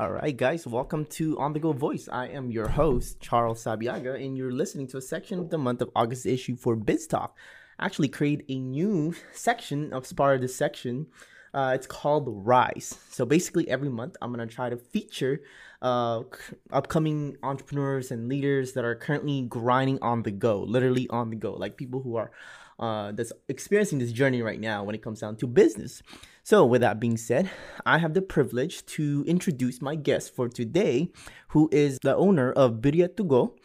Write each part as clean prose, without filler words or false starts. All right, guys, welcome to On The Go Voice. I am your host, Charles Sabiaga, and you're listening to a section of the month of August issue for Biz Talk. I actually created a new section as part of this section. It's called Rise. So basically every month I'm going to try to feature upcoming entrepreneurs and leaders that are currently grinding on the go, literally on the go, like people who are that's experiencing this journey right now when it comes down to business. So with that being said, I have the privilege to introduce my guest for today, who is the owner of Birria To Go,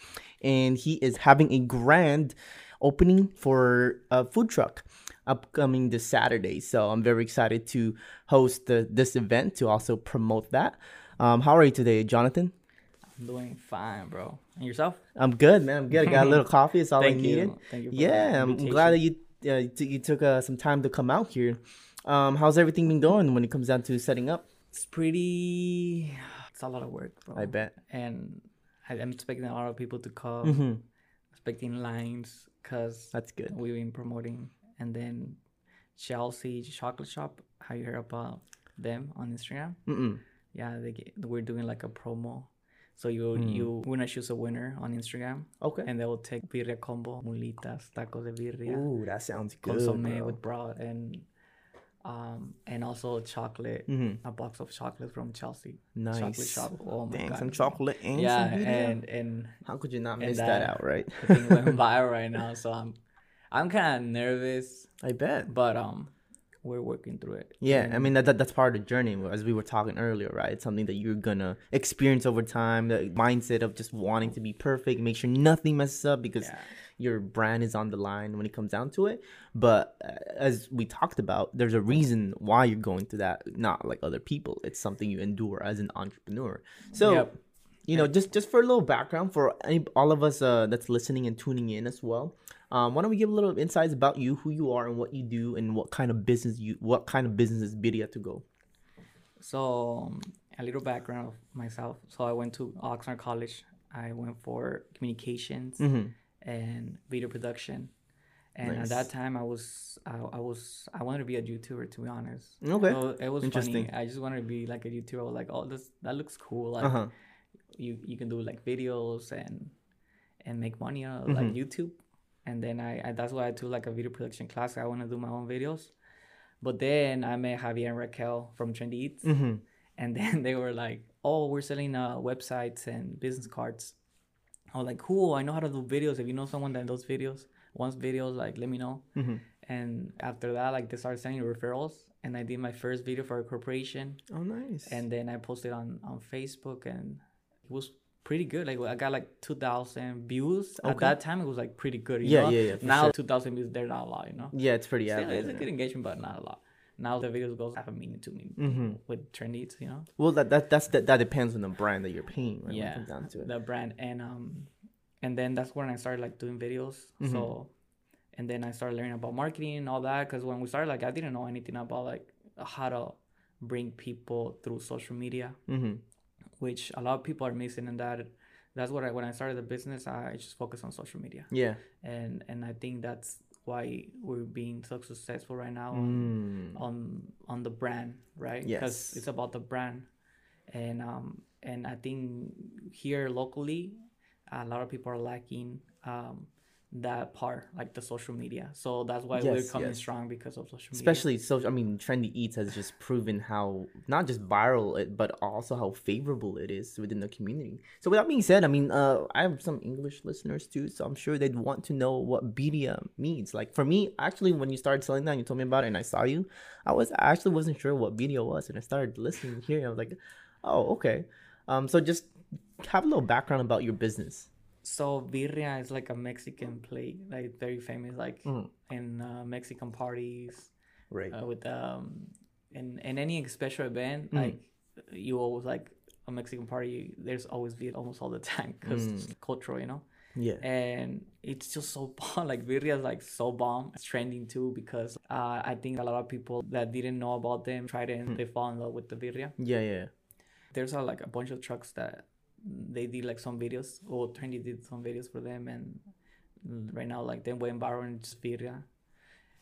and he is having a grand opening for a food truck upcoming this Saturday. So I'm very excited to host this event to also promote that. How are you today, Jonathan? I'm doing fine, bro. And yourself? I'm good, man. I'm good. I got a little coffee. It's all I needed. Thank you. Yeah, I'm glad that you took some time to come out here. How's everything been going when it comes down to setting up? It's a lot of work, bro. I bet. And I'm expecting a lot of people to call. Mm-hmm. Expecting lines because that's good. We've been promoting. And then Chelsea Chocolate Shop, have you heard about them on Instagram? Mm-mm. Yeah, we're doing like a promo. So we're gonna choose a winner on Instagram. Okay. And they will take birria combo, mulitas, tacos de birria. Ooh, that sounds good. Consomme with broth and also chocolate, a box of chocolate from Chelsea. Nice. Chocolate shop. Oh my God. Some chocolate and some birria. And how could you not miss that out, right? The thing went viral right now, so I'm kind of nervous. I bet. But we're working through it. Yeah, and I mean, that's part of the journey, as we were talking earlier, right? It's something that you're going to experience over time, the mindset of just wanting to be perfect, make sure nothing messes up because your brand is on the line when it comes down to it. But as we talked about, there's a reason why you're going through that, not like other people. It's something you endure as an entrepreneur. So... Yep. You know, just for a little background for all of us that's listening and tuning in as well. Why don't we give a little insights about you, who you are, and what you do, and what kind of business is Birria To Go? So a little background of myself. So I went to Oxnard College. I went for communications and video production. And nice. At that time, I wanted to be a YouTuber, to be honest. Okay, so it was interesting. Funny. I just wanted to be like a YouTuber. I was like, oh, that looks cool. Like, you can do like videos and make money on like YouTube. And then I that's why I took like a video production class. I want to do my own videos. But then I met Javier and Raquel from Trendy Eats. And then they were like, oh, we're selling websites and business cards. I was like, cool, I know how to do videos. If you know someone that does videos, wants videos, like let me know. And after that, like they started sending referrals. And I did my first video for a corporation. Oh, nice. And then I posted on Facebook and... It was pretty good. Like I got like 2,000 views. Okay. At that time, it was like pretty good. You know? Now, sure. 2,000 views, they're not a lot, you know? Yeah, it's pretty average. It's a good engagement, but not a lot. Now the videos go 5 minutes, 2 minutes with Trendy, you know? Well, that depends on the brand that you're paying. Right? Yeah, when it comes down to it. The brand. And then that's when I started like doing videos. So, and then I started learning about marketing and all that. Because when we started, like I didn't know anything about like how to bring people through social media. Which a lot of people are missing, and that's what when I started the business, I just focused on social media. Yeah, and I think that's why we're being so successful right now on the brand, right? Yes, because it's about the brand, and I think here locally, a lot of people are lacking that part, like the social media. So that's why we're coming strong because of social media. Especially social. I mean, Trendy Eats has just proven how not just viral it, but also how favorable it is within the community. So with that being said, I mean, I have some English listeners too, so I'm sure they'd want to know what birria means. Like for me, actually, when you started selling that, and you told me about it, and I saw you, I actually wasn't sure what birria was, and I started listening here, and I was like, oh, okay. So just have a little background about your business. So birria is like a Mexican plate, like very famous, like in Mexican parties, right? With in any special event, like you always like a Mexican party. There's always birria almost all the time because it's cultural, you know. Yeah. And it's just so bomb. Like birria is like so bomb. It's trending too because I think a lot of people that didn't know about them tried it and they fall in love with the birria. Yeah. There's like a bunch of trucks that. They did like some videos, or Trendy did some videos for them, and right now like they went viral in birria.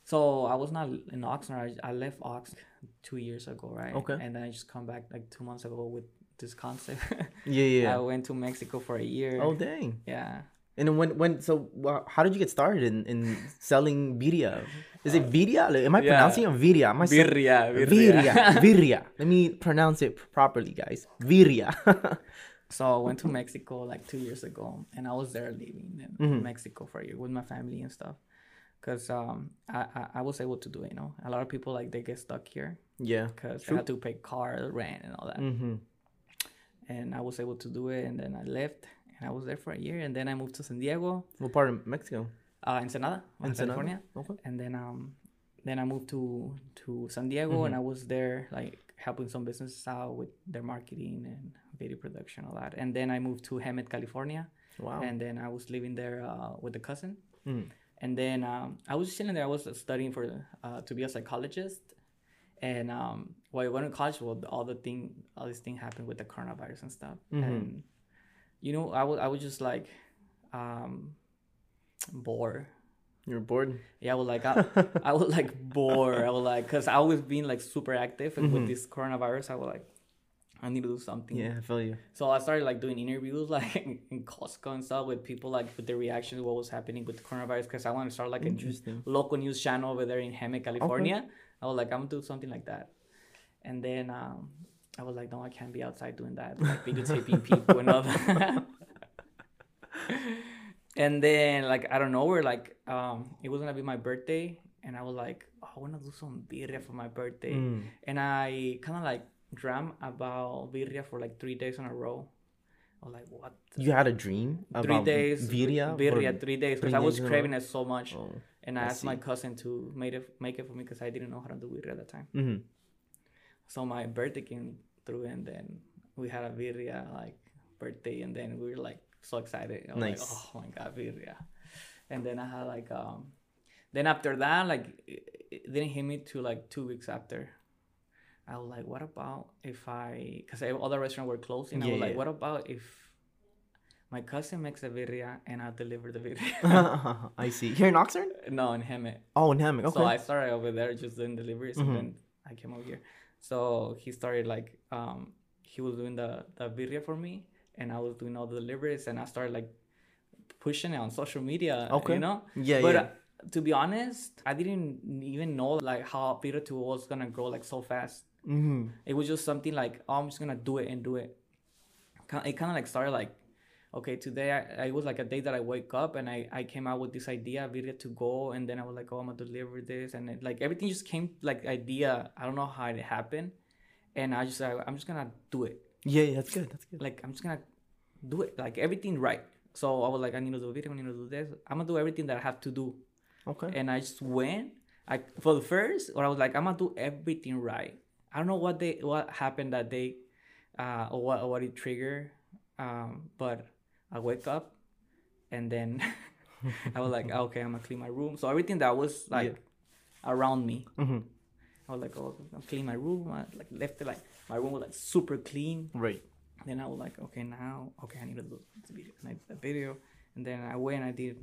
So I was not in Oxnard. I left Oxnard 2 years ago, right? Okay. And then I just come back like 2 months ago with this concept. I went to Mexico for a year. Oh, dang. Yeah. And then so how did you get started in selling birria? Is it birria? Am I pronouncing it birria? Am I saying birria? Let me pronounce it properly, guys. Birria. So I went to Mexico like 2 years ago, and I was there living in Mexico for a year with my family and stuff, because I was able to do it, you know. A lot of people, like, they get stuck here. Yeah. Because they have to pay car, rent, and all that. Mm-hmm. And I was able to do it, and then I left, and I was there for a year, and then I moved to San Diego. What part of Mexico? Ensenada, California. Okay. And then I moved to San Diego, and I was there, like, helping some businesses out with their marketing and video production, all that. And then I moved to Hemet, California. Wow. And then I was living there with a cousin. Mm. And then I was sitting there. I was studying for to be a psychologist. And while I went to college, all this thing happened with the coronavirus and stuff. Mm-hmm. And you know, I was just like bored. You were bored? Yeah, I was like I was like bored. I was like, because I was being like super active, and with this coronavirus, I was like, I need to do something. Yeah, I feel you. So I started like doing interviews like in Costco and stuff with people, like with their reactions to what was happening with the coronavirus, because I want to start like a local news channel over there in Hemet, California. Okay. I was like, I'm going to do something like that. And then I was like, no, I can't be outside doing that. Like videotaping people and all that. And then like, I don't know, we're like, it was going to be my birthday. And I was like, oh, I want to do some birria for my birthday. Mm. And I kind of like dream about birria for like 3 days in a row. I was like, what? You had a dream about birria 3 days, because I was craving it so much. Oh, and I asked my cousin to make it for me, because I didn't know how to do birria at the time. Mm-hmm. So my birthday came through, and then we had a birria like birthday, and then we were like so excited. I was like, oh my god, birria. And then I had like then after that, like it didn't hit me till like 2 weeks after. I was like, what about if because all the restaurants were closed, and I was like, what about if my cousin makes a birria and I deliver the birria? I see. Here in Oxnard? No, in Hemet. Oh, in Hemet. Okay. So I started over there just doing deliveries, and then I came over here. So he started like, he was doing the birria for me, and I was doing all the deliveries, and I started like pushing it on social media, you know? Yeah, but, to be honest, I didn't even know like how Birria To Go was gonna grow like so fast. Mm-hmm. It was just something like, oh, I'm just gonna do it. It kind of like started like, okay, today I was like a day that I wake up, and I came out with this idea, Birria To Go, and then I was like, oh, I'm gonna deliver this, and it, like everything just came like idea. I don't know how it happened, and I'm just gonna do it. Yeah, that's good. That's good. Like I'm just gonna do it, like everything right. So I was like, I need to do a video. I need to do this. I'm gonna do everything that I have to do. Okay. And I just went. I was like, I'm gonna do everything right. I don't know what happened that day, or what it triggered. But I wake up, and then I was like, okay, I'm gonna clean my room. So everything that was like around me, I was like, oh, I'm cleaning my room. I like left it like my room was like super clean. Right. Then I was like, okay, I need to do this video. And I did the video, and then I went. I did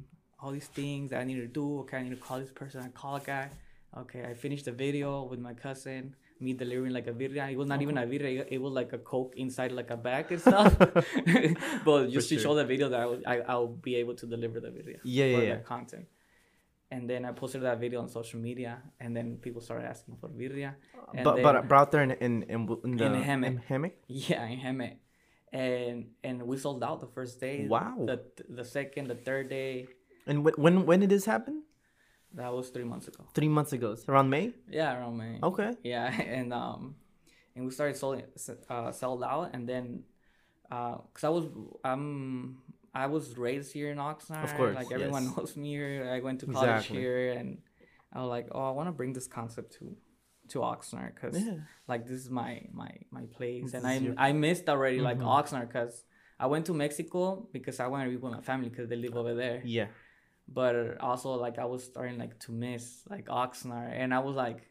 all these things that I need to do. Okay, I need to call this person. I call a guy. Okay, I finished the video with my cousin, me delivering like a birria. It was not even a birria. It was like a Coke inside like a bag and stuff. But just to show the video that I'll be able to deliver the birria. The content. And then I posted that video on social media, and then people started asking for birria. But out there in Hemet? Yeah, in Hemet. And we sold out the first day. Wow. The second, the third day. And when did this happen? That was 3 months ago. 3 months ago, around May. Yeah, around May. Okay. Yeah, and we started sold out, and then, cause I was raised here in Oxnard. Of course, like everyone knows me here. I went to college here, and I was like, oh, I want to bring this concept to Oxnard, cause like this is my place, and I missed already like Oxnard, cause I went to Mexico because I wanted to be with my family, because they live over there. Yeah. But also, like, I was starting, like, to miss, like, Oxnard. And I was, like,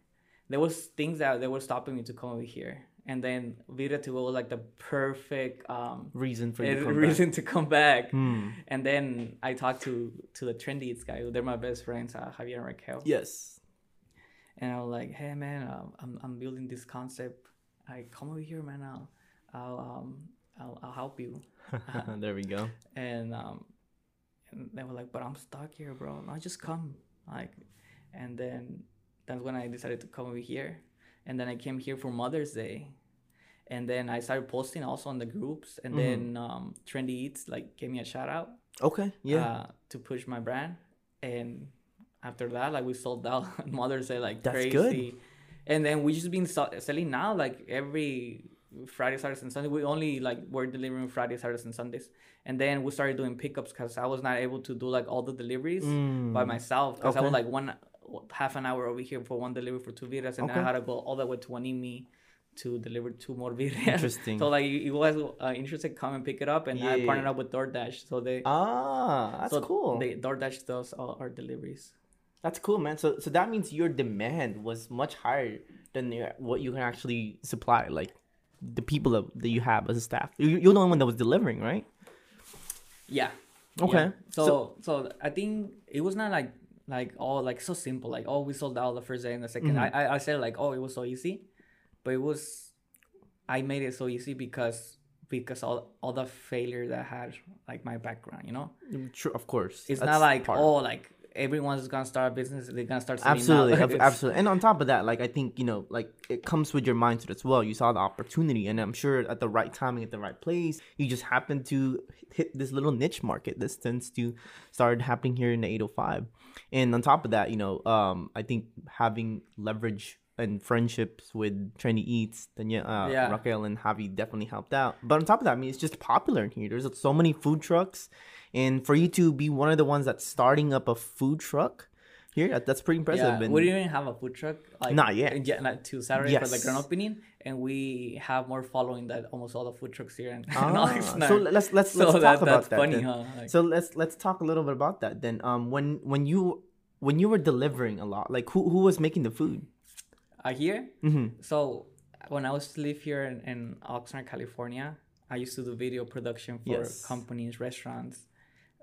there was things that they were stopping me to come over here. And then Birria To Go was, like, the perfect... reason for you to come back. Mm. And then I talked to the Trendy Eats guy. They're my best friends, Javier and Raquel. Yes. And I was like, hey, man, I'm building this concept. Come over here, man. I'll help you. There we go. And they were like, but I'm stuck here, bro. And I just come, like, and then that's when I decided to come over here. And then I came here for Mother's Day. And then I started posting also on the groups. And then Trendy Eats, like, gave me a shout out. Okay, yeah. To push my brand. And after that, like, we sold out on Mother's Day, like, that's crazy. Good. And then we just been selling now, like, every Friday, Saturdays, and Sundays. We only, like, were delivering Friday, Saturdays, and Sundays. And then we started doing pickups because I was not able to do, like, all the deliveries by myself. Because I was, like, half an hour over here for one delivery for two birras. And then I had to go all the way to Wanimi to deliver two more birras. Interesting. So, like, you guys interested, come and pick it up. And I partnered up with DoorDash. So they... Ah, that's cool. DoorDash does all our deliveries. That's cool, man. So that means your demand was much higher than what you can actually supply. Like, the people that you have as a staff. You're the only one that was delivering, right? Yeah. Okay. Yeah. So I think it was not like all like so simple. Like, we sold out the first day and the second. Mm-hmm. I said like, it was so easy, but I made it so easy because all the failure that I had, like, my background, you know. True, of course. It's not like like everyone's gonna start a business, they're gonna start selling. Absolutely. And on top of that, like, I think, you know, like, it comes with your mindset as well. You saw the opportunity, and I'm sure at the right timing, at the right place, you just happened to hit this little niche market that tends to start happening here in the 805. And on top of that, you know, I think having leverage and friendships with Trendy Eats, Raquel and Javi definitely helped out. But on top of that, I mean, it's just popular in here. There's so many food trucks. And for you to be one of the ones that's starting up a food truck here, that's pretty impressive. Yeah, we didn't even have a food truck. Like, not yet. Yeah, not till Saturday, but like, Grand Opening. And we have more following than almost all the food trucks here. So let's talk about that. That's funny, huh? Like, so let's talk a little bit about that then. When you were delivering a lot, like, who was making the food? Here? Mm-hmm. So when I was live here in Oxnard, California, I used to do video production for companies, restaurants.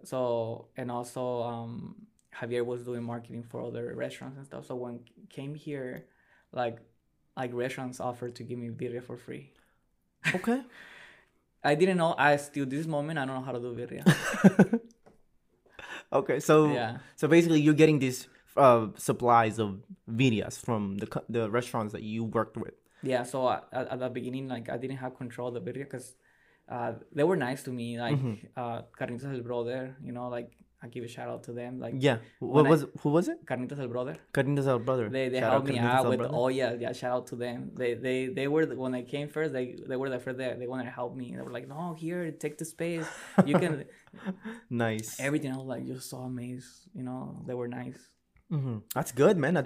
So, and also Javier was doing marketing for other restaurants and stuff. So when I came here, like restaurants offered to give me birria for free. Okay. I didn't know. I don't know how to do birria. Okay. So basically you're getting these supplies of birrias from the restaurants that you worked with. Yeah. So at the beginning, like, I didn't have control of the birria because they were nice to me, like, Carnitas el Brother, you know, like, I give a shout out to them, like, yeah. Who was it? Carnitas el Brother. Carnitas el Brother. They helped me out with shout out to them. They were when I came first. They were the first. They wanted to help me. They were like, no, here, take the space. You can. Nice. Everything. I was like, you're so amazed. You know, they were nice. Mm-hmm. That's good, man.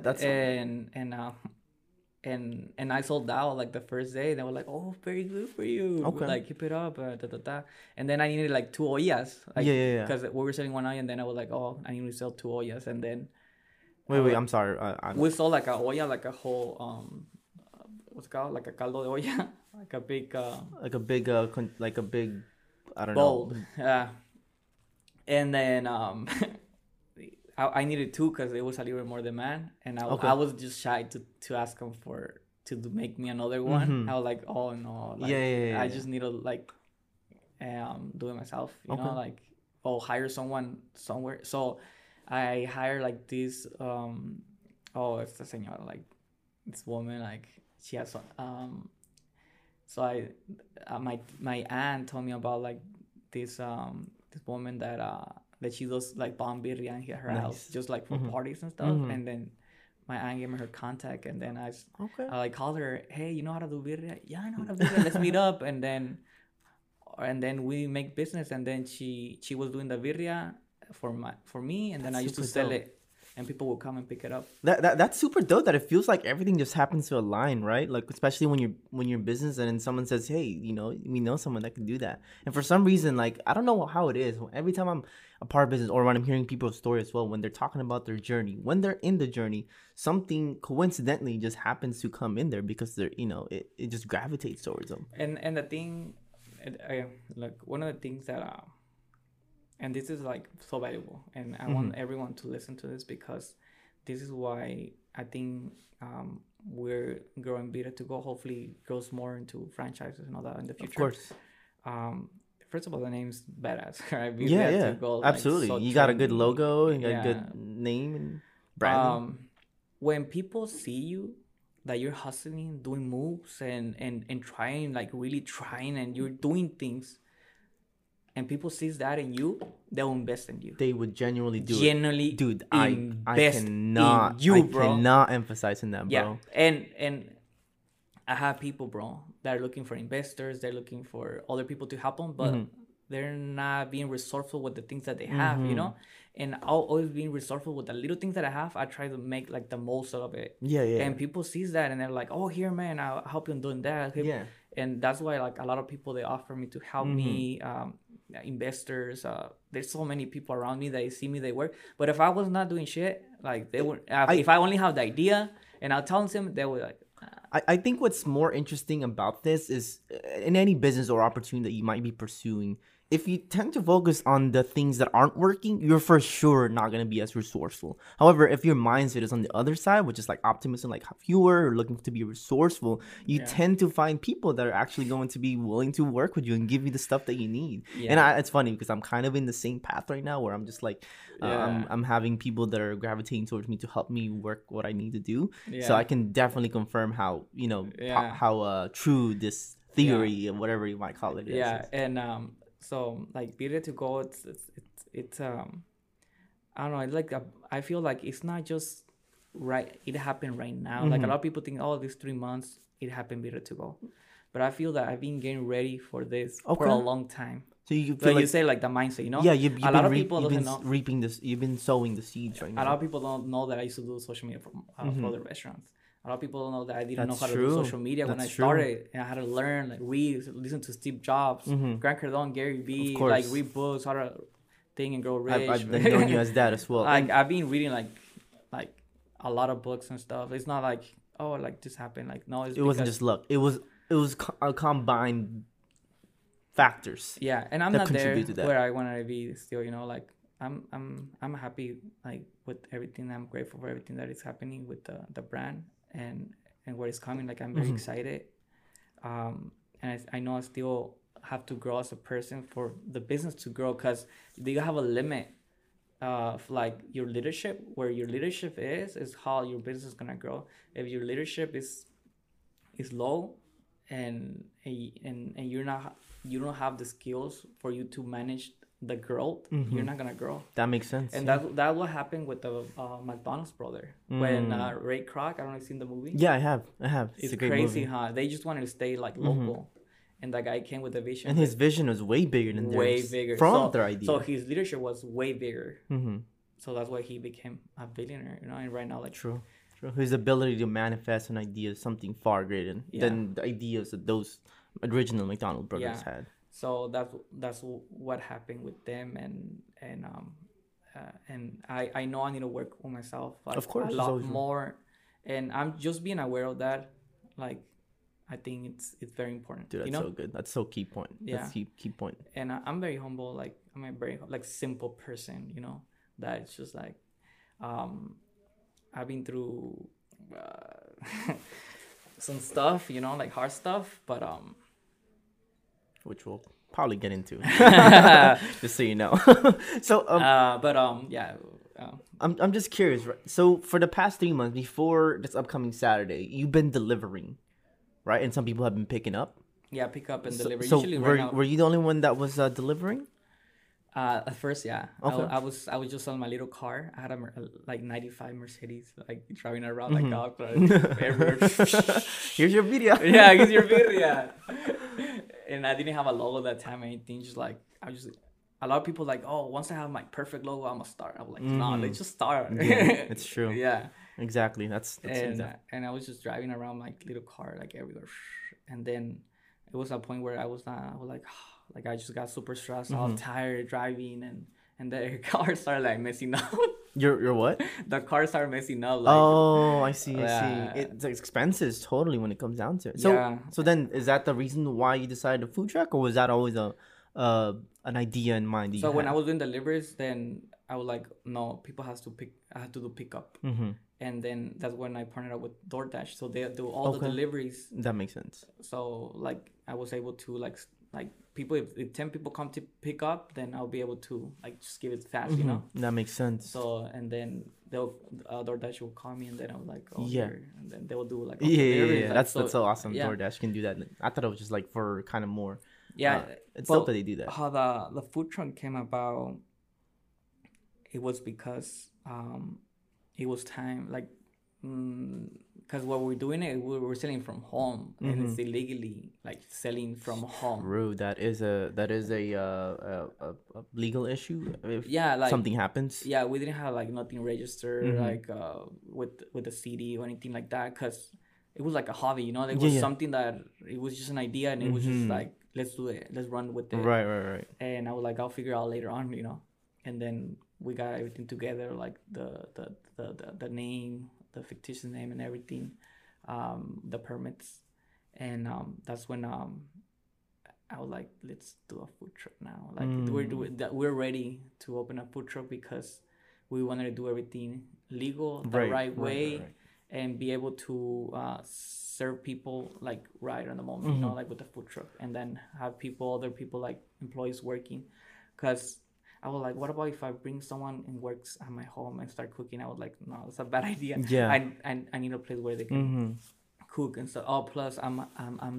And I sold out like the first day. They were like, "Oh, very good for you. Okay. Like, keep it up." And then I needed like two ollas. Like, yeah. Because we were selling one olla, and then I was like, "Oh, I need to sell two ollas." And then wait, I'm sorry. We sold like a olla, like a whole what's it called, like a caldo de olla, like a big, I don't know. Yeah. And then I needed two because it was a little bit more demand, and I was just shy to ask them to make me another one. Mm-hmm. I was like, oh no, like, I just need to like do it myself, you know, like, hire someone somewhere. So I hired like this it's the señora, like this woman, like she has so I my aunt told me about like this woman that she does like bomb birria in her house, just like for parties and stuff. Mm-hmm. And then my aunt gave me her contact, and then I like called her, hey, you know how to do birria? Yeah, I know how to do birria. Let's meet up. And then we make business. And then she was doing the birria for me, and then I used to sell it, and people would come and pick it up. That's super dope. That it feels like everything just happens to align, right? Like, especially when you're in business, and then someone says, "Hey, you know, we know someone that can do that." And for some reason, like, I don't know how it is. Every time I'm a part of business, or when I'm hearing people's story as well, when they're talking about their journey, when they're in the journey, something coincidentally just happens to come in there because they're, you know, it just gravitates towards them. And the thing, like one of the things that. And this is like so valuable, and I want everyone to listen to this because this is why I think we're growing Birria To Go. Hopefully goes more into franchises and all that in the future. Of course. First of all, the name's badass, right? Birria To Go, like, absolutely. So you got a good logo and a good name and brand. When people see you, that you're hustling, doing moves and trying, like really trying, and you're doing things, and people sees that in you, they'll invest in you. They would genuinely do it. Dude, I cannot emphasize on that, bro. Yeah. And I have people, bro, that are looking for investors. They're looking for other people to help them, but they're not being resourceful with the things that they have, you know? And I'll always be resourceful with the little things that I have. I try to make, like, the most out of it. Yeah. And people sees that, and they're like, oh, here, man, I'll help you in doing that. Yeah. And that's why, like, a lot of people, they offer me to help me, investors. There's so many people around me that see me, they work. But if I was not doing shit, like, they would. If I only have the idea and I'll tell them, they would, like, I think what's more interesting about this is, in any business or opportunity that you might be pursuing, if you tend to focus on the things that aren't working, you're for sure not going to be as resourceful. However, if your mindset is on the other side, which is like optimism, like Javier, or looking to be resourceful, you tend to find people that are actually going to be willing to work with you and give you the stuff that you need. Yeah. And it's funny because I'm kind of in the same path right now where I'm just like, I'm having people that are gravitating towards me to help me work what I need to do. Yeah. So I can definitely confirm how, you know, how true this theory and whatever you might call it is. Yeah, and... So, like, Birria To Go, it's I don't know, it's like, I feel like it's not just right, it happened right now. Like, a lot of people think, oh, these 3 months, it happened Birria To Go. But I feel that I've been getting ready for this for a long time. So, you feel like, you say, like, the mindset, you know? Yeah, you've a lot of people don't know. Reaping this, you've been sowing the seeds right now. A lot of people don't know that I used to do social media for other restaurants. A lot of people don't know that I didn't know how to do social media when I started. And I had to learn, like, read, listen to Steve Jobs, Grant Cardone, Gary Vee, like, read books, how to think and grow rich. I've known you as that as well. Like, I've been reading, like a lot of books and stuff. It's not like, oh, like, this happened. Like, no, it wasn't just luck. It was a combined factors. Yeah, and I'm not there where I wanted to be still, you know, like. I'm happy, like, with everything. I'm grateful for everything that is happening with the brand and where it's coming. Like, I'm very excited, and I know I still have to grow as a person for the business to grow, because you have a limit of, like, your leadership. Where your leadership is how your business is gonna grow. If your leadership is low and you don't have the skills for you to manage the growth, you're not gonna grow. That makes sense. And that's what happened with the McDonald's brother when Ray Kroc. I don't know if you've seen the movie. Yeah, I have. It's a great crazy movie. Huh? They just wanted to stay, like, local, and that guy came with a vision. And his vision was way bigger than theirs. Way bigger from their idea. So his leadership was way bigger. So that's why he became a billionaire, you know. And right now, like, true. His ability to manifest an idea is something far greater than the ideas that those original McDonald's brothers had. So that's what happened with them, and I know I need to work on myself, like, of course, a lot more, and I'm just being aware of that. Like, I think it's very important. Dude, that's so good. That's so key point. Yeah, that's key point. And I'm very humble. Like, I'm a very, like, simple person. You know, that it's just like, I've been through some stuff. You know, like, hard stuff, but which we'll probably get into, just so you know. So, I'm just curious. Right? So, for the past 3 months, before this upcoming Saturday, you've been delivering, right? And some people have been picking up. Yeah, pick up and deliver. So, usually were you the only one that was delivering? At first, yeah. Okay. I was just on my little car. I had a 95 Mercedes, like, driving around like dogs. Right? Here's your video. Yeah, here's your video. And I didn't have a logo that time or anything. Just like, I was just, a lot of people like, oh, once I have my perfect logo, I'm gonna start. I'm like, no, let's just start. Yeah, it's true. Yeah, exactly. And I was just driving around my little car, like, everywhere. And then it was a point where I was like, I just got super stressed, all tired driving, and the car started, like, messing up. Your what? The car started messing up. Like, oh, I see. It's expenses, totally, when it comes down to it. So, so then, is that the reason why you decided to food truck, or was that always an idea in mind? So when I was doing deliveries, then I was like, no, people has to pick. I had to do pickup, And then that's when I partnered up with DoorDash. So they do all the deliveries. That makes sense. So like I was able to like people, if 10 people come to pick up, then I'll be able to like just give it fast, you know? That makes sense. So, and then they'll, DoorDash will call me and then I'm like, oh, yeah. Here. And then they'll do like, oh, yeah. Like, that's so awesome. Yeah. DoorDash can do that. I thought it was just like for kind of more. Yeah. It's dope that they do that. How the food truck came about, it was because, it was time, like, because what we're doing it, we were selling from home, and it's illegally like selling from home. True, that is a legal issue. If like something happens. Yeah, we didn't have like nothing registered like with the city or anything like that, because it was like a hobby, you know. It was something that it was just an idea, and it was just like, let's do it, let's run with it. Right. And I was like, I'll figure it out later on, you know, and then. We got everything together, like the name, the fictitious name and everything, the permits. And that's when I was like, let's do a food truck now. Like we're ready to open a food truck because we wanted to do everything legal, the right way, and be able to serve people like right on the moment, you know, like with the food truck. And then have other people like employees working. Because I was like, what about if I bring someone and works at my home and start cooking? I was like, no, that's a bad idea. Yeah. I need a place where they can cook and stuff. Oh, plus I'm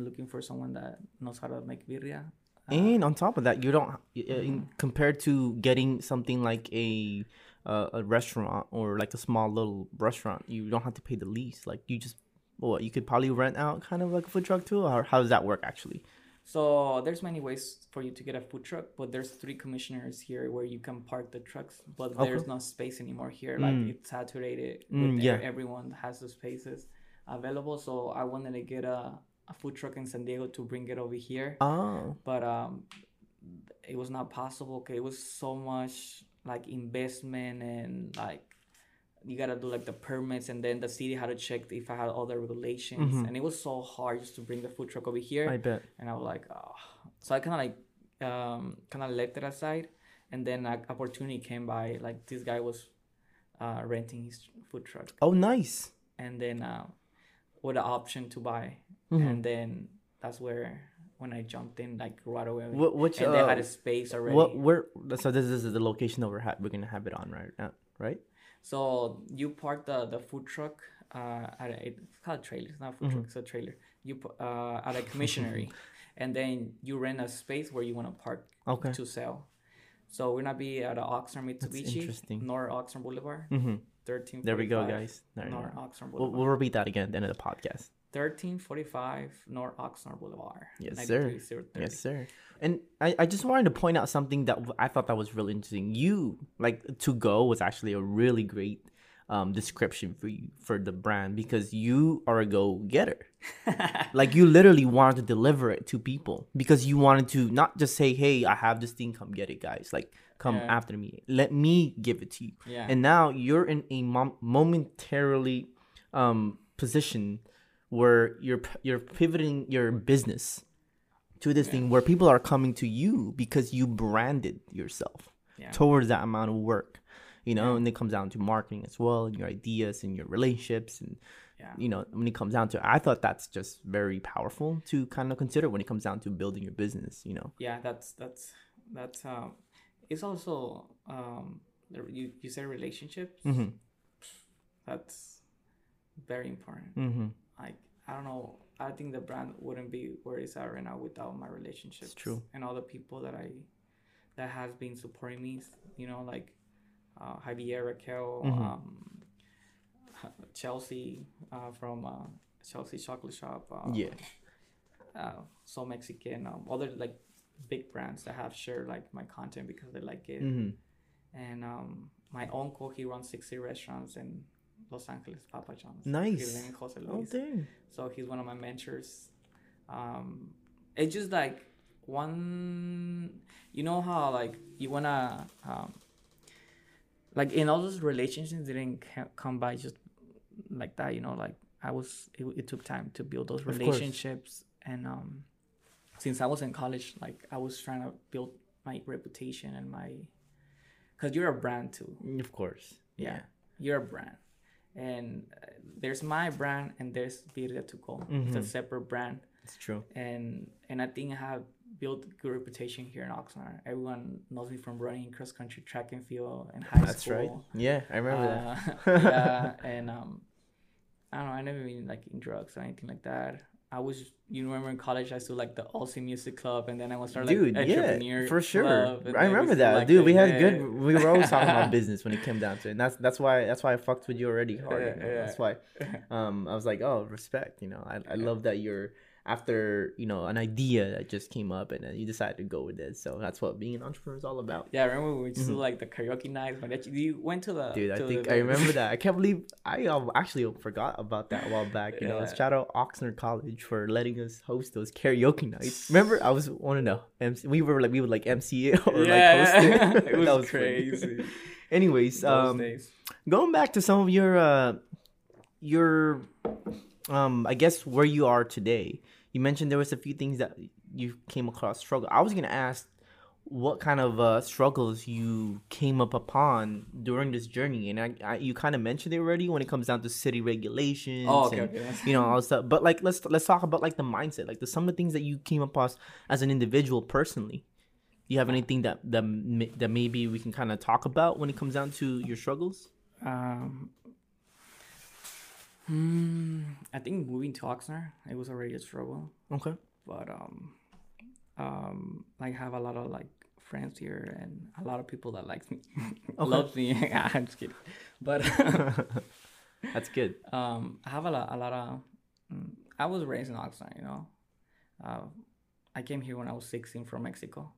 looking for someone that knows how to make birria. And on top of that, you don't compared to getting something like a restaurant or like a small little restaurant, you don't have to pay the lease. Like you just, well, you could probably rent out kind of like a food truck too. Or how does that work actually? So there's many ways for you to get a food truck, but there's 3 commissioners here where you can park the trucks, but there's no space anymore here. Like it's saturated. Everyone has the spaces available. So I wanted to get a food truck in San Diego to bring it over here. Oh. But it was not possible. Okay, it was so much like investment and like you got to do like the permits, and then the city had to check if I had all the regulations. And it was so hard just to bring the food truck over here. I bet. And I was like, oh. So I kind of left it aside. And then an opportunity came by, like this guy was renting his food truck. Oh, nice. And then with an option to buy. And then that's where, when I jumped in, like right away. And they had a space already. So this is the location that we're going to have it on right now, right? So you park the food truck it's called a trailer. It's not a food truck, it's a trailer. You at a commissionery, and then you rent a space where you want to park to sell. So we're not be at Oxnard Mitsubishi nor Oxnard Boulevard. 1345. There we go, guys. Nor Oxnard Boulevard. We'll repeat that again at the end of the podcast. 1345 North Oxnard Boulevard. Yes, sir. Yes, sir. And I just wanted to point out something that I thought that was really interesting. You, like, To Go was actually a really great description for the brand, because you are a go-getter. Like, you literally wanted to deliver it to people because you wanted to not just say, hey, I have this thing, come get it, guys. Like, come after me. Let me give it to you. Yeah. And now you're in a momentarily position where you're pivoting your business to this thing where people are coming to you because you branded yourself towards that amount of work, you know. And it comes down to marketing as well, and your ideas and your relationships, and you know, when it comes down to, I thought that's just very powerful to kind of consider when it comes down to building your business, you know. Yeah, that's it's also you said relationships. That's very important. Like, I don't know. I think the brand wouldn't be where it's at right now without my relationships. It's true. And all the people that has been supporting me, you know, like Javier, Raquel, Chelsea from Chelsea Chocolate Shop. So Mexican. Other like big brands that have shared like my content because they like it. And my uncle, he runs 60 restaurants and Los Angeles, Papa John's. Nice. His name is Jose Luis. Oh, dang. So he's one of my mentors. It's just like one, you know how like you want to, like in all those relationships, they didn't come by just like that, you know, like it took time to build those relationships. And since I was in college, like I was trying to build my reputation because you're a brand too. Of course. Yeah. You're a brand. And there's my brand and there's Birria To Go. Mm-hmm. It's a separate brand. It's true. And I think I have built a good reputation here in Oxnard. Everyone knows me from running cross country, track and field, and high school. That's right. Yeah, I remember that. Yeah, and I don't know. I never been like in drugs or anything like that. I was, you remember in college, I used to like the Aussie Music Club, and then I was starting like entrepreneur for sure. Club, I remember that, like, dude. We had good. We were always talking about business when it came down to it. And that's why I fucked with you already hard. You know? Yeah. That's why. I was like, oh, respect. You know, I love that you're after, you know, an idea that just came up and then you decided to go with it. So that's what being an entrepreneur is all about. Yeah, I remember we used to like the karaoke nights when you went to the... Dude, I remember that. I can't believe I actually forgot about that a while back. You know, shout out Oxnard College for letting us host those karaoke nights. Remember, I was one of the... We would MC it or like host it. It was, was crazy. Anyways, going back to some of your... I guess where you are today, you mentioned there was a few things that you came across struggle. I was going to ask what kind of struggles you came up upon during this journey. And I you kind of mentioned it already when it comes down to city regulations, you know, all stuff. But like, let's talk about like the mindset, like some of the things that you came across as an individual personally. Do you have anything that maybe we can kind of talk about when it comes down to your struggles? I think moving to Oxnard, it was already a struggle. Okay. But like have a lot of like friends here and a lot of people that likes me, loves me. I'm just kidding. But that's good. I have a lot of. I was raised in Oxnard, you know. I came here when I was 16 from Mexico.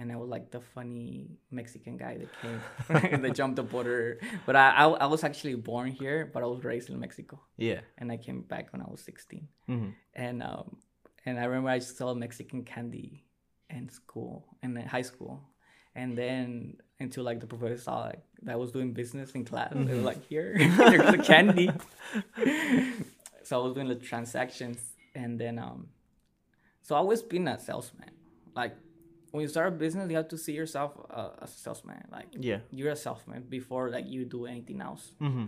And I was like the funny Mexican guy that came, that jumped the border. But I was actually born here, but I was raised in Mexico. Yeah. And I came back when I was 16. Mm-hmm. And I remember I saw Mexican candy in school, in high school. And then until like the professor saw like, that I was doing business in class. Mm-hmm. They were like, here, there's the candy. So I was doing the transactions. And then, so I always been a salesman. Like, when you start a business, you have to see yourself as a salesman. Like, yeah, you're a salesman before like you do anything else. Mm-hmm.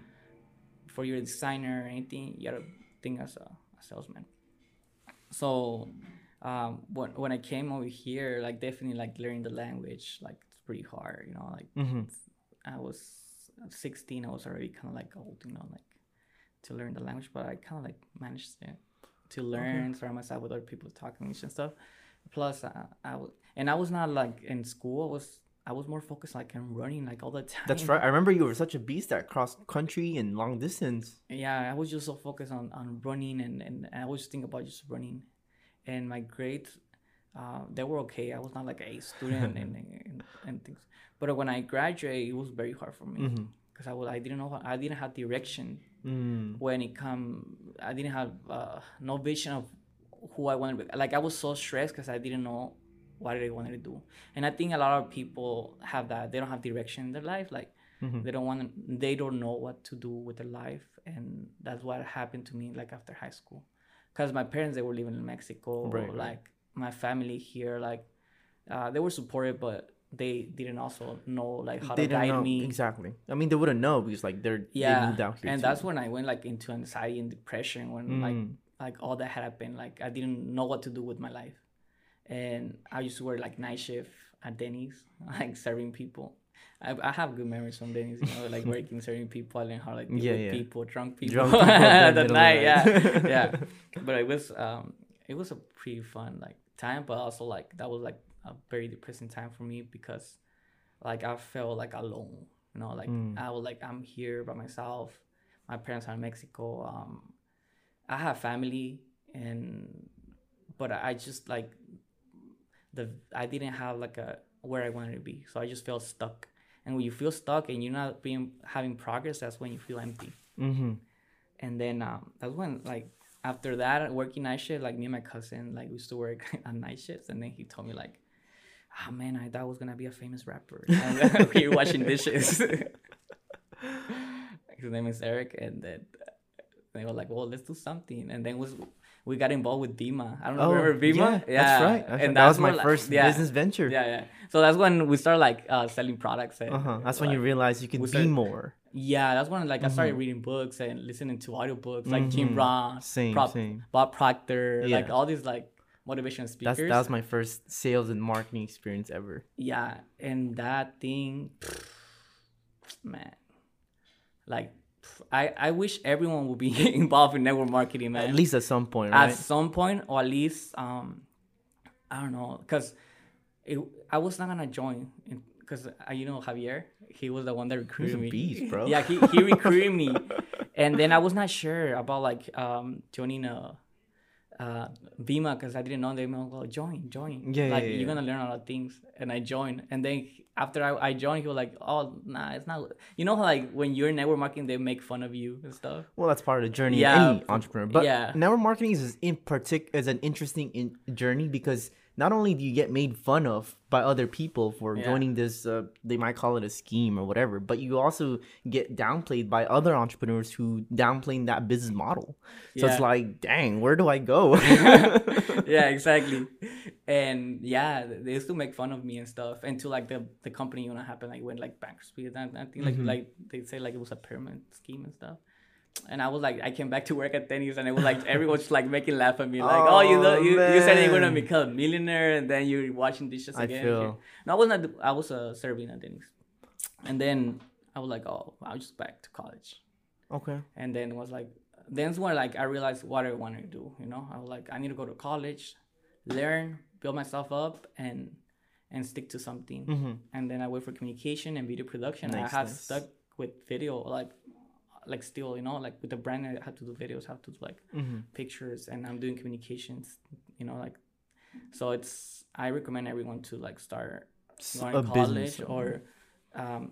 Before you're a designer or anything, you gotta think as a salesman. So, when I came over here, like definitely like learning the language, like it's pretty hard, you know. Like I was 16, I was already kind of like old, you know, like to learn the language. But I kind of like managed to learn, surround myself with other people talking English and stuff. Plus, I was not like in school. I was more focused like on running like all the time. That's right. I remember you were such a beast at cross country and long distance. Yeah, I was just so focused on running and I was just thinking about just running. And my grades, they were okay. I was not like a student and things. But when I graduated, it was very hard for me because I didn't have direction when it come. I didn't have no vision of who I wanted to be. Like I was so stressed because I didn't know what I wanted to do. And I think a lot of people have that. They don't have direction in their life. Like they don't know what to do with their life. And that's what happened to me like after high school. Because my parents, they were living in Mexico. Right, like my family here, like they were supportive, but they didn't also know like how to guide me. Exactly. I mean, they wouldn't know because like they moved out here. And that's when I went like into anxiety and depression when like all that had happened. Like I didn't know what to do with my life. And I used to work like night shift at Denny's, like serving people. I have good memories from Denny's, you know, like working, serving people. I learned how like deal with people, drunk people at the night. Yeah. But it was a pretty fun like time, but also like that was like a very depressing time for me because like I felt like alone, you know, like I was like I'm here by myself. My parents are in Mexico. I have family, but I just like I didn't have like where I wanted to be, so I just felt stuck. And when you feel stuck and you're not having progress, that's when you feel empty. And then that's when like after that working night shift, like me and my cousin like used to work on night shifts, and then he told me like, "Oh man, I thought I was gonna be a famous rapper. You're washing dishes." His name is Eric, and then they were like, "Well, let's do something," and then we got involved with Vemma. I don't know, remember Vemma? Yeah, that's right. And that was my first business venture. So that's when we started like selling products. And, that's when you realized you can be more. Yeah, that's when like I started reading books and listening to audiobooks like Jim Rohn, Bob Proctor, like all these like motivational speakers. That was my first sales and marketing experience ever. Yeah, and that thing, man, like I wish everyone would be involved in network marketing, man. At least at some point, right? At some point, or at least I don't know, because I was not gonna join. Because, you know, Javier, he was the one that recruited me. He's a beast, bro. Yeah, he recruited me. And then I was not sure about, like, joining Vemma, because I didn't know. They were like, join. Yeah, like, you're going to learn a lot of things. And I joined. And then after I joined, he was like, oh, nah, it's not. You know, like, when you're in network marketing, they make fun of you and stuff. Well, that's part of the journey of any entrepreneur. But network marketing is an interesting journey because not only do you get made fun of by other people for joining this, they might call it a scheme or whatever, but you also get downplayed by other entrepreneurs who downplaying that business model. So it's like, dang, where do I go? Yeah, exactly. And yeah, they used to make fun of me and stuff. And to like the company, you know, happened, like went like bankruptcy. I think like they say like it was a pyramid scheme and stuff. And I was like, I came back to work at Denny's, and it was like everyone's like making laugh at me, like, "Oh, you said you were gonna become a millionaire, and then you're washing dishes again." No, I was not. I was serving at Denny's, and then I was like, "Oh, I was just back to college." Okay. And then it was like, then's when like I realized what I wanted to do. You know, I was like, I need to go to college, learn, build myself up, and stick to something. Mm-hmm. And then I went for communication and video production. Nice, I had stuck with video, like still, you know, like with the brand, I have to do videos, have to do like pictures, and I'm doing communications, you know, like, so it's, I recommend everyone to like start going to college or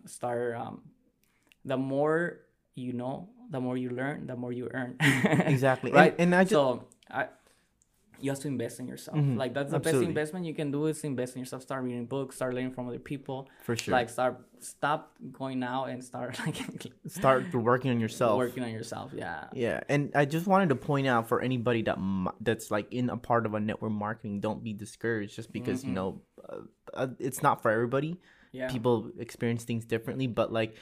start, the more you know, the more you learn, the more you earn. Exactly. Right. And I just, you have to invest in yourself. Mm-hmm. Like that's the best investment you can do is invest in yourself. Start reading books. Start learning from other people. For sure. Like stop going out and start like start working on yourself. Working on yourself. Yeah. Yeah. And I just wanted to point out for anybody that's like in a part of a network marketing, don't be discouraged just because you know it's not for everybody. Yeah. People experience things differently, but like.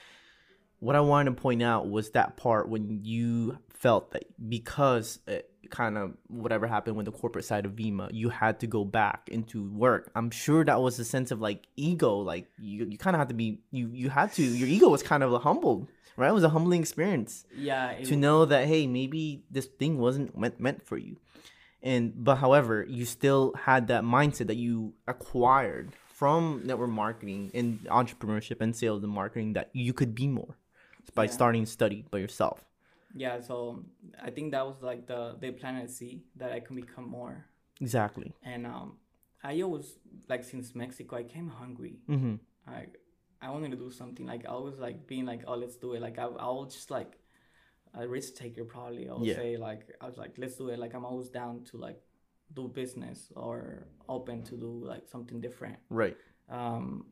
What I wanted to point out was that part when you felt that because it kind of whatever happened with the corporate side of Vemma, you had to go back into work. I'm sure that was a sense of like ego, like you kind of had to be, you had to, your ego was kind of humbled, right? It was a humbling experience. Yeah. To know that, hey, maybe this thing wasn't meant for you. But however, you still had that mindset that you acquired from network marketing and entrepreneurship and sales and marketing that you could be more. By starting to study by yourself. Yeah, so I think that was like they planted a seed that I can become more. Exactly. And I always like since Mexico I came hungry. Mm-hmm. I wanted to do something. Like I was like being like, oh, let's do it. Like I was just like a risk taker probably. I would say like I was like, let's do it. Like I'm always down to like do business or open to do like something different. Right. And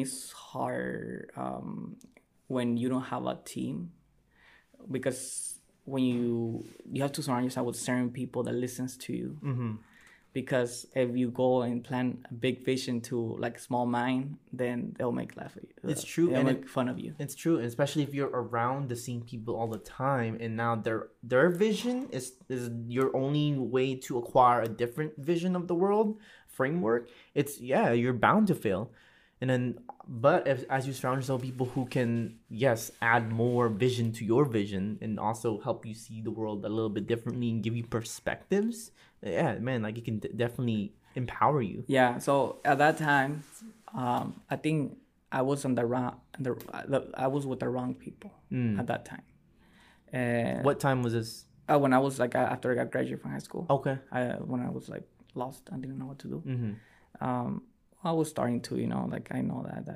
it's hard when you don't have a team, because when you have to surround yourself with certain people that listens to you, because if you go and plan a big vision to like small mind, then they'll make laugh at you. It's true, they'll make fun of you. It's true, and especially if you're around the same people all the time, and now their vision is your only way to acquire a different vision of the world. Framework, it's you're bound to fail. And then but as you surround yourself with people who can add more vision to your vision and also help you see the world a little bit differently and give you perspectives, like it can definitely empower you. So at that time I think I was on I was with the wrong people at that time. What time was this? When I was like after I got graduated from high school. Okay. When I was like lost, I didn't know what to do. I was starting to, you know, like I know that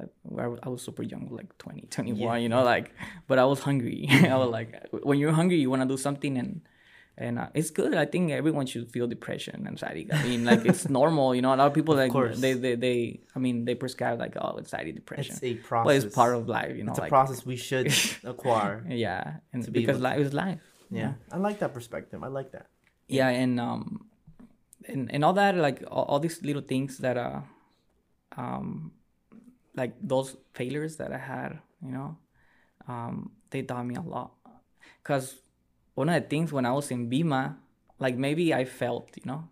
I was super young, like 21, you know, like, but I was hungry. I was like, when you're hungry, you want to do something, and it's good. I think everyone should feel depression, anxiety. I mean, like it's normal, you know. A lot of people like they prescribe like, oh, anxiety, depression. It's a process. Well, it's part of life, you know. It's a process we should acquire. Yeah, and because life is life. Yeah, I like that perspective. I like that. Yeah, And all that, like all these little things that like those failures that I had you know. They taught me a lot. Because one of the things when I was in Vemma, like maybe I failed, you know.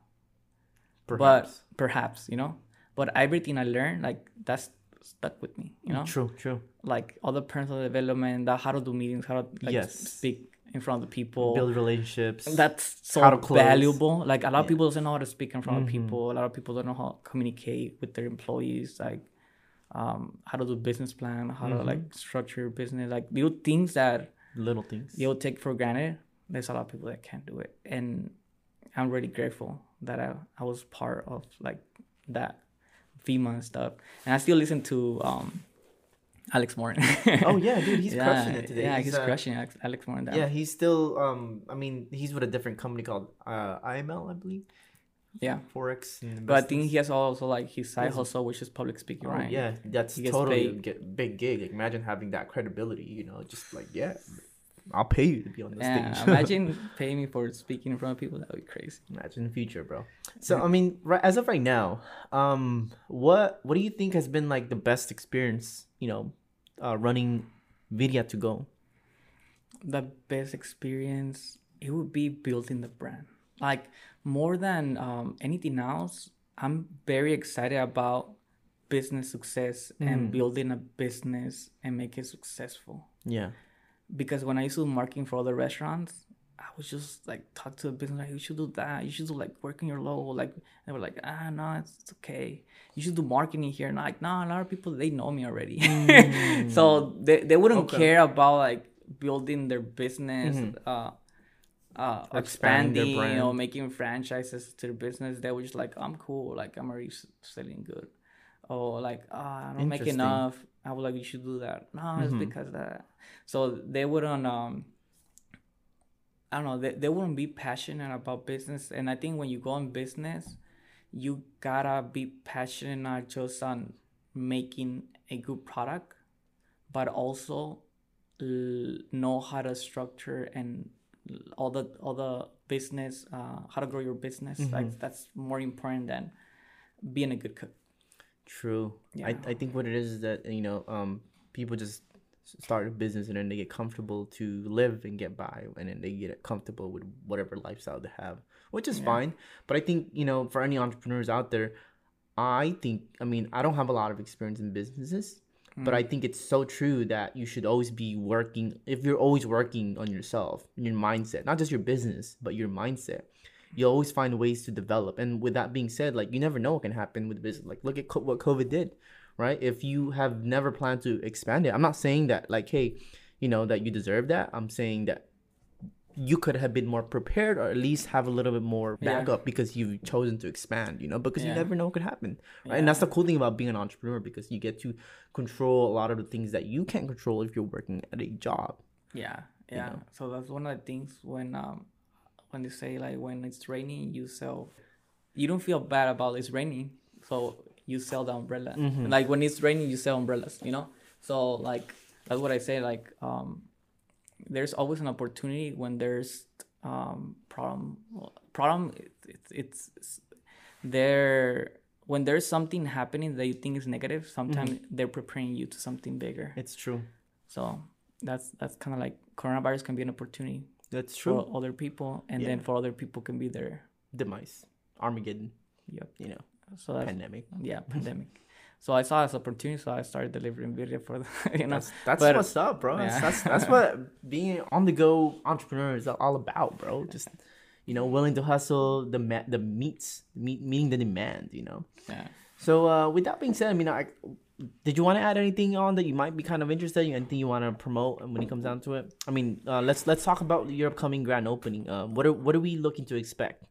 Perhaps. But perhaps, you know. But everything I learned, like that's stuck with me, you know. True, true. Like all the personal development, that how to do meetings, how to like speak in front of the people, build relationships. That's so valuable. Like a lot of people doesn't know how to speak in front of people. A lot of people don't know how to communicate with their employees. Like how to do business plan, how to like structure your business. Like little things you'll take for granted. There's a lot of people that can't do it, and I'm really grateful that I was part of like that Vemma and stuff. And I still listen to Alex Moran. Oh yeah, dude, he's crushing it today. Yeah, he's crushing Alex Moran. Down. Yeah, he's still. I mean, he's with a different company called IML, I believe. Yeah, forex. But I think he has also like his side hustle, which is public speaking, right? Yeah, that's totally a big gig. Like, imagine having that credibility, you know, just like I'll pay you to be on this stage. Imagine paying me for speaking in front of people. That would be crazy. Imagine the future, bro. So, I mean, as of right now, what do you think has been like the best experience, you know, running Birria To Go? The best experience, it would be building the brand. Like more than anything else, I'm very excited about business success and building a business and make it successful. Yeah. Because when I used to marketing for other restaurants, I was just like talk to the business like, you should do that. You should do like work on your logo. Like they were like, no, it's okay. You should do marketing here. And I'm like, no, a lot of people, they know me already. So they wouldn't care about like building their business, expanding their brand. You know, making franchises to their business. They were just like, I'm cool. Like I'm already selling good. Or like, I don't make enough. I was like, you should do that. No, it's because that. So they wouldn't, I don't know, they wouldn't be passionate about business. And I think when you go in business, you gotta be passionate not just on making a good product, but also know how to structure and all the business, how to grow your business. Like that's more important than being a good cook. True. Yeah. I think what it is that, you know, people just start a business and then they get comfortable to live and get by, and then they get comfortable with whatever lifestyle they have, which is fine. But I think, you know, for any entrepreneurs out there, I don't have a lot of experience in businesses, but I think it's so true that you should always be working. If you're always working on yourself, your mindset, not just your business, but your mindset, you'll always find ways to develop. And with that being said, like, you never know what can happen with business. Like, look at what COVID did, right? If you have never planned to expand it, I'm not saying that, like, hey, you know, that you deserve that. I'm saying that you could have been more prepared, or at least have a little bit more backup because you've chosen to expand, you know, because you never know what could happen. Right? Yeah. And that's the cool thing about being an entrepreneur, because you get to control a lot of the things that you can't control if you're working at a job. Yeah, yeah. You know? So that's one of the things when they say, like, when it's raining, you don't feel bad about it's raining, so you sell the umbrella. Like, when it's raining, you sell umbrellas, you know? So, like, that's what I say, like, there's always an opportunity when there's problem. It's there. When there's something happening that you think is negative, sometimes they're preparing you to something bigger. It's true. So that's kind of like coronavirus can be an opportunity. That's true. For other people, and then for other people can be their demise, Armageddon. Yep. You know, so that's pandemic. Yeah, pandemic. So I saw this opportunity, so I started delivering Birria for the, you know. That's what's up, bro. Yeah. That's what being on the go entrepreneur is all about, bro. Just, you know, willing to hustle meeting the demand, you know. Yeah. So with that being said, I mean, did you want to add anything on that you might be kind of interested in? Anything you want to promote when it comes down to it? I mean, let's talk about your upcoming grand opening. What are we looking to expect?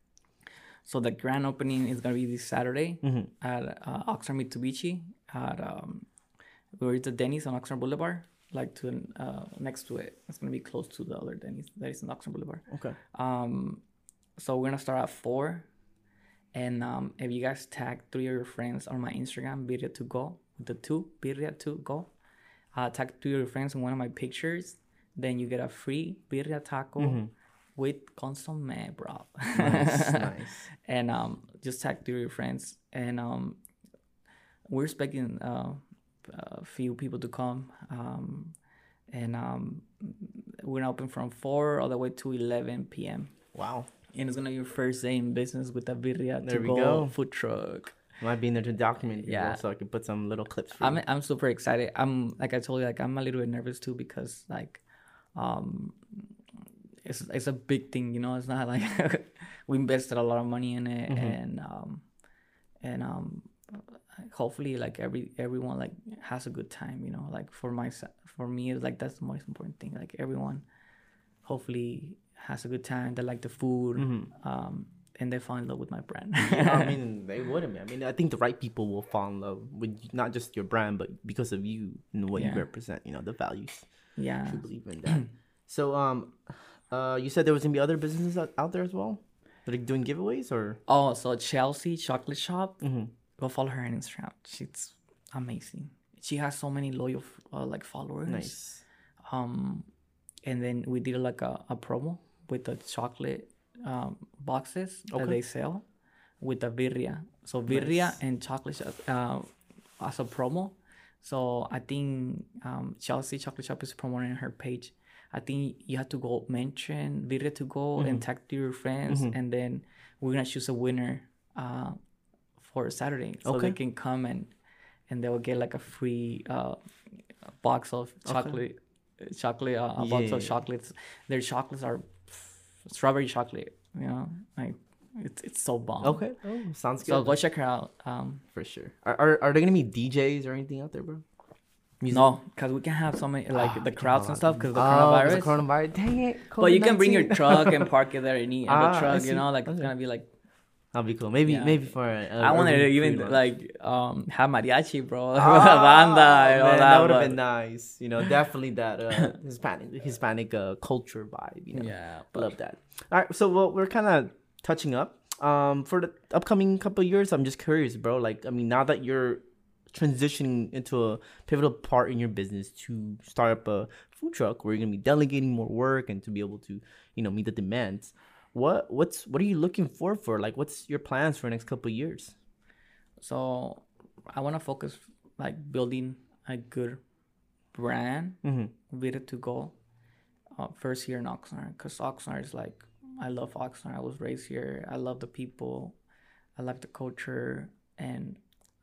So the grand opening is gonna be this Saturday at Oxnard Mitsubishi. At where it's a Denny's on Oxnard Boulevard, like to next to it. It's gonna be close to the other Denny's that is on Oxnard Boulevard. Okay. So we're gonna start at 4, and if you guys tag 3 of your friends on my Instagram, Birria To Go. The 2 Birria To Go, tag 2 of your friends in one of my pictures, then you get a free birria taco with consomme, bro. Nice. And just tag 3 of your friends, and we're expecting few people to come. And we're open from 4 all the way to 11 p.m. Wow. And it's going to be your first day in business with a Birria To Go food truck. Might be in there to document it, yeah. So I can put some little clips for you. I'm super excited. Like I told you, like, I'm a little bit nervous too because, like, it's a big thing, you know. It's not like we invested a lot of money in it, mm-hmm. and hopefully, like, everyone like has a good time, you know. Like for me, it's like that's the most important thing. Like everyone, hopefully, has a good time. They like the food. Mm-hmm. And they fall in love with my brand. Yeah, I mean, they wouldn't. I mean, I think the right people will fall in love with not just your brand, but because of you and what you represent. You know, the values. Yeah, I believe in that. So, you said there was gonna be other businesses out there as well that are doing giveaways, or so Chelsea Chocolate Shop. Mm-hmm. Go follow her on Instagram. She's amazing. She has so many loyal like followers. Nice. And then we did like a promo with the chocolate. Boxes that they sell with the birria. So birria and chocolate as a promo. So I think Chelsea Chocolate Shop is promoting her page. I think you have to go mention Birria To Go and tag your friends, and then we're gonna choose a winner for Saturday, so they can come and they will get like a free box of chocolate. Box of chocolates. Their chocolates are strawberry chocolate, you know, like it's so bomb. Okay, oh, sounds good. So go check her out. For sure. Are there gonna be DJs or anything out there, bro? Music? No, because we can have so many like the crowds and stuff because the coronavirus. The coronavirus. Dang it! COVID-19. But you can bring your truck and park it there in the truck. You know, like it's gonna be like. That'll be cool. Maybe for I wanted to even like have mariachi, bro. Banda, you know, that would have been nice. You know, definitely that Hispanic culture vibe. You know, yeah, love that. All right, so we're kind of touching up for the upcoming couple of years. I'm just curious, bro. Like, I mean, now that you're transitioning into a pivotal part in your business to start up a food truck, where you're gonna be delegating more work and to be able to, you know, meet the demands. What are you looking for? Like, what's your plans for the next couple of years? So I want to focus like building a good brand, Birria To Go, first here in Oxnard, because Oxnard is like, I love Oxnard. I was raised here. I love the people. I like the culture, and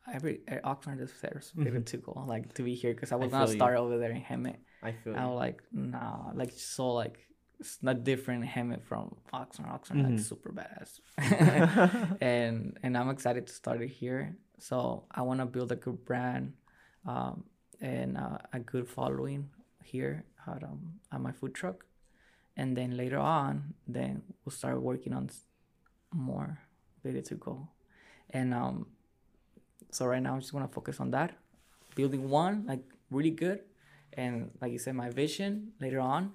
Oxnard is Birria To Go. Like to be here because I was gonna start over there in Hemet. I feel. I was like, nah, like so like. It's not different Hemet from Oxnard. Oxnard like super badass, and I'm excited to start it here. So I want to build a good brand, and a good following here at my food truck, and then later on, then we'll start working on more Birria To Go, and so right now I just want to focus on that, building one like really good, and like you said, my vision later on.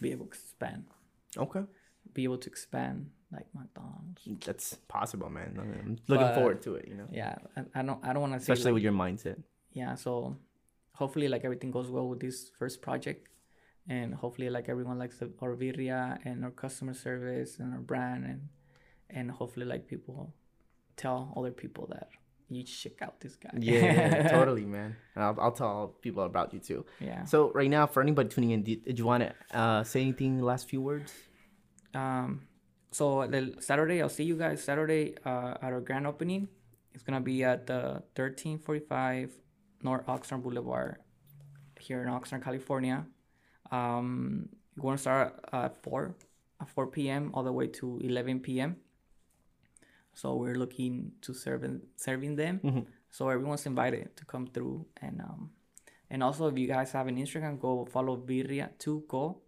Be able to expand. Okay. Be able to expand like McDonald's. That's possible, man. I mean, I'm looking forward to it, you know. Yeah, I don't want to. Especially like, with your mindset. Yeah, so hopefully, like everything goes well with this first project, and hopefully, like everyone likes our birria and our customer service and our brand, and hopefully, like people tell other people that. You check out this guy. Yeah, totally, man. I'll tell people about you too. Yeah. So right now, for anybody tuning in, did you want to say anything? Last few words. So Saturday, I'll see you guys Saturday at our grand opening. It's gonna be at the 1345 North Oxnard Boulevard here in Oxnard, California. We're gonna start at 4 p.m. all the way to 11 p.m. So we're looking to serving them. So everyone's invited to come through. And also, if you guys have an Instagram, go follow Birria To Go.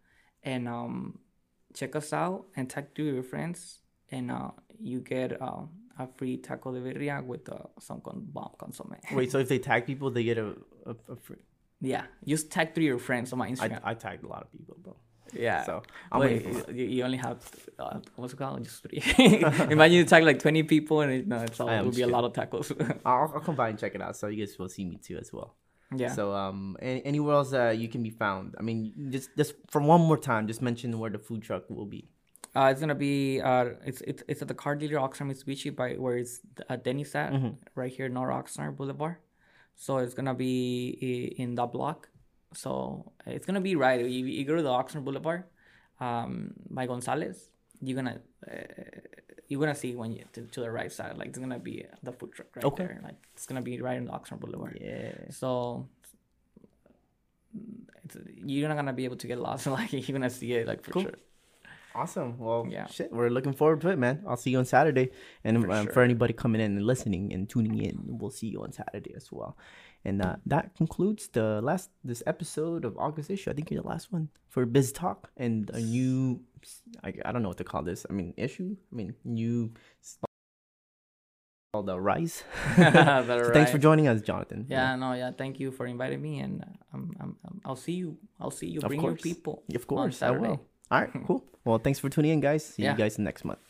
And check us out and tag to your friends. And you get a free taco de birria with some bomb consomme. Wait, so if they tag people, they get a free? Yeah, just tag to your friends on my Instagram. I tagged a lot of people, bro. Yeah. So you only have what's it called? Just 3. Imagine you tag like 20 people and it would be a lot of tacos. I'll come by and check it out, so you guys will see me too as well. Yeah. So anywhere else you can be found. I mean, just for one more time, just mention where the food truck will be. It's gonna be it's at the car dealer Oxnard Mitsubishi by where it's Denny's at right here, North Oxnard Boulevard. So it's going to be in that block. So it's going to be right. You go to the Oxnard Boulevard by Gonzalez. You're gonna see when you to the right side, like there's gonna be the food truck right there. Like it's gonna be right in the Oxnard Boulevard. Yeah. So you're not gonna be able to get lost. Like you're gonna see it, like for sure. Awesome. Well, shit, we're looking forward to it, man. I'll see you on Saturday. And for anybody coming in and listening and tuning in, we'll see you on Saturday as well. And that concludes the this episode of August issue. I think you're the last one for Biz Talk and a new, I don't know what to call this. I mean, issue. I mean, new. Called the Rise. So thanks for joining us, Jonathan. Yeah. Thank you for inviting me, and I'll see you. Bring your people. Of course, I will. All right, cool. Well, thanks for tuning in, guys. See you guys next month.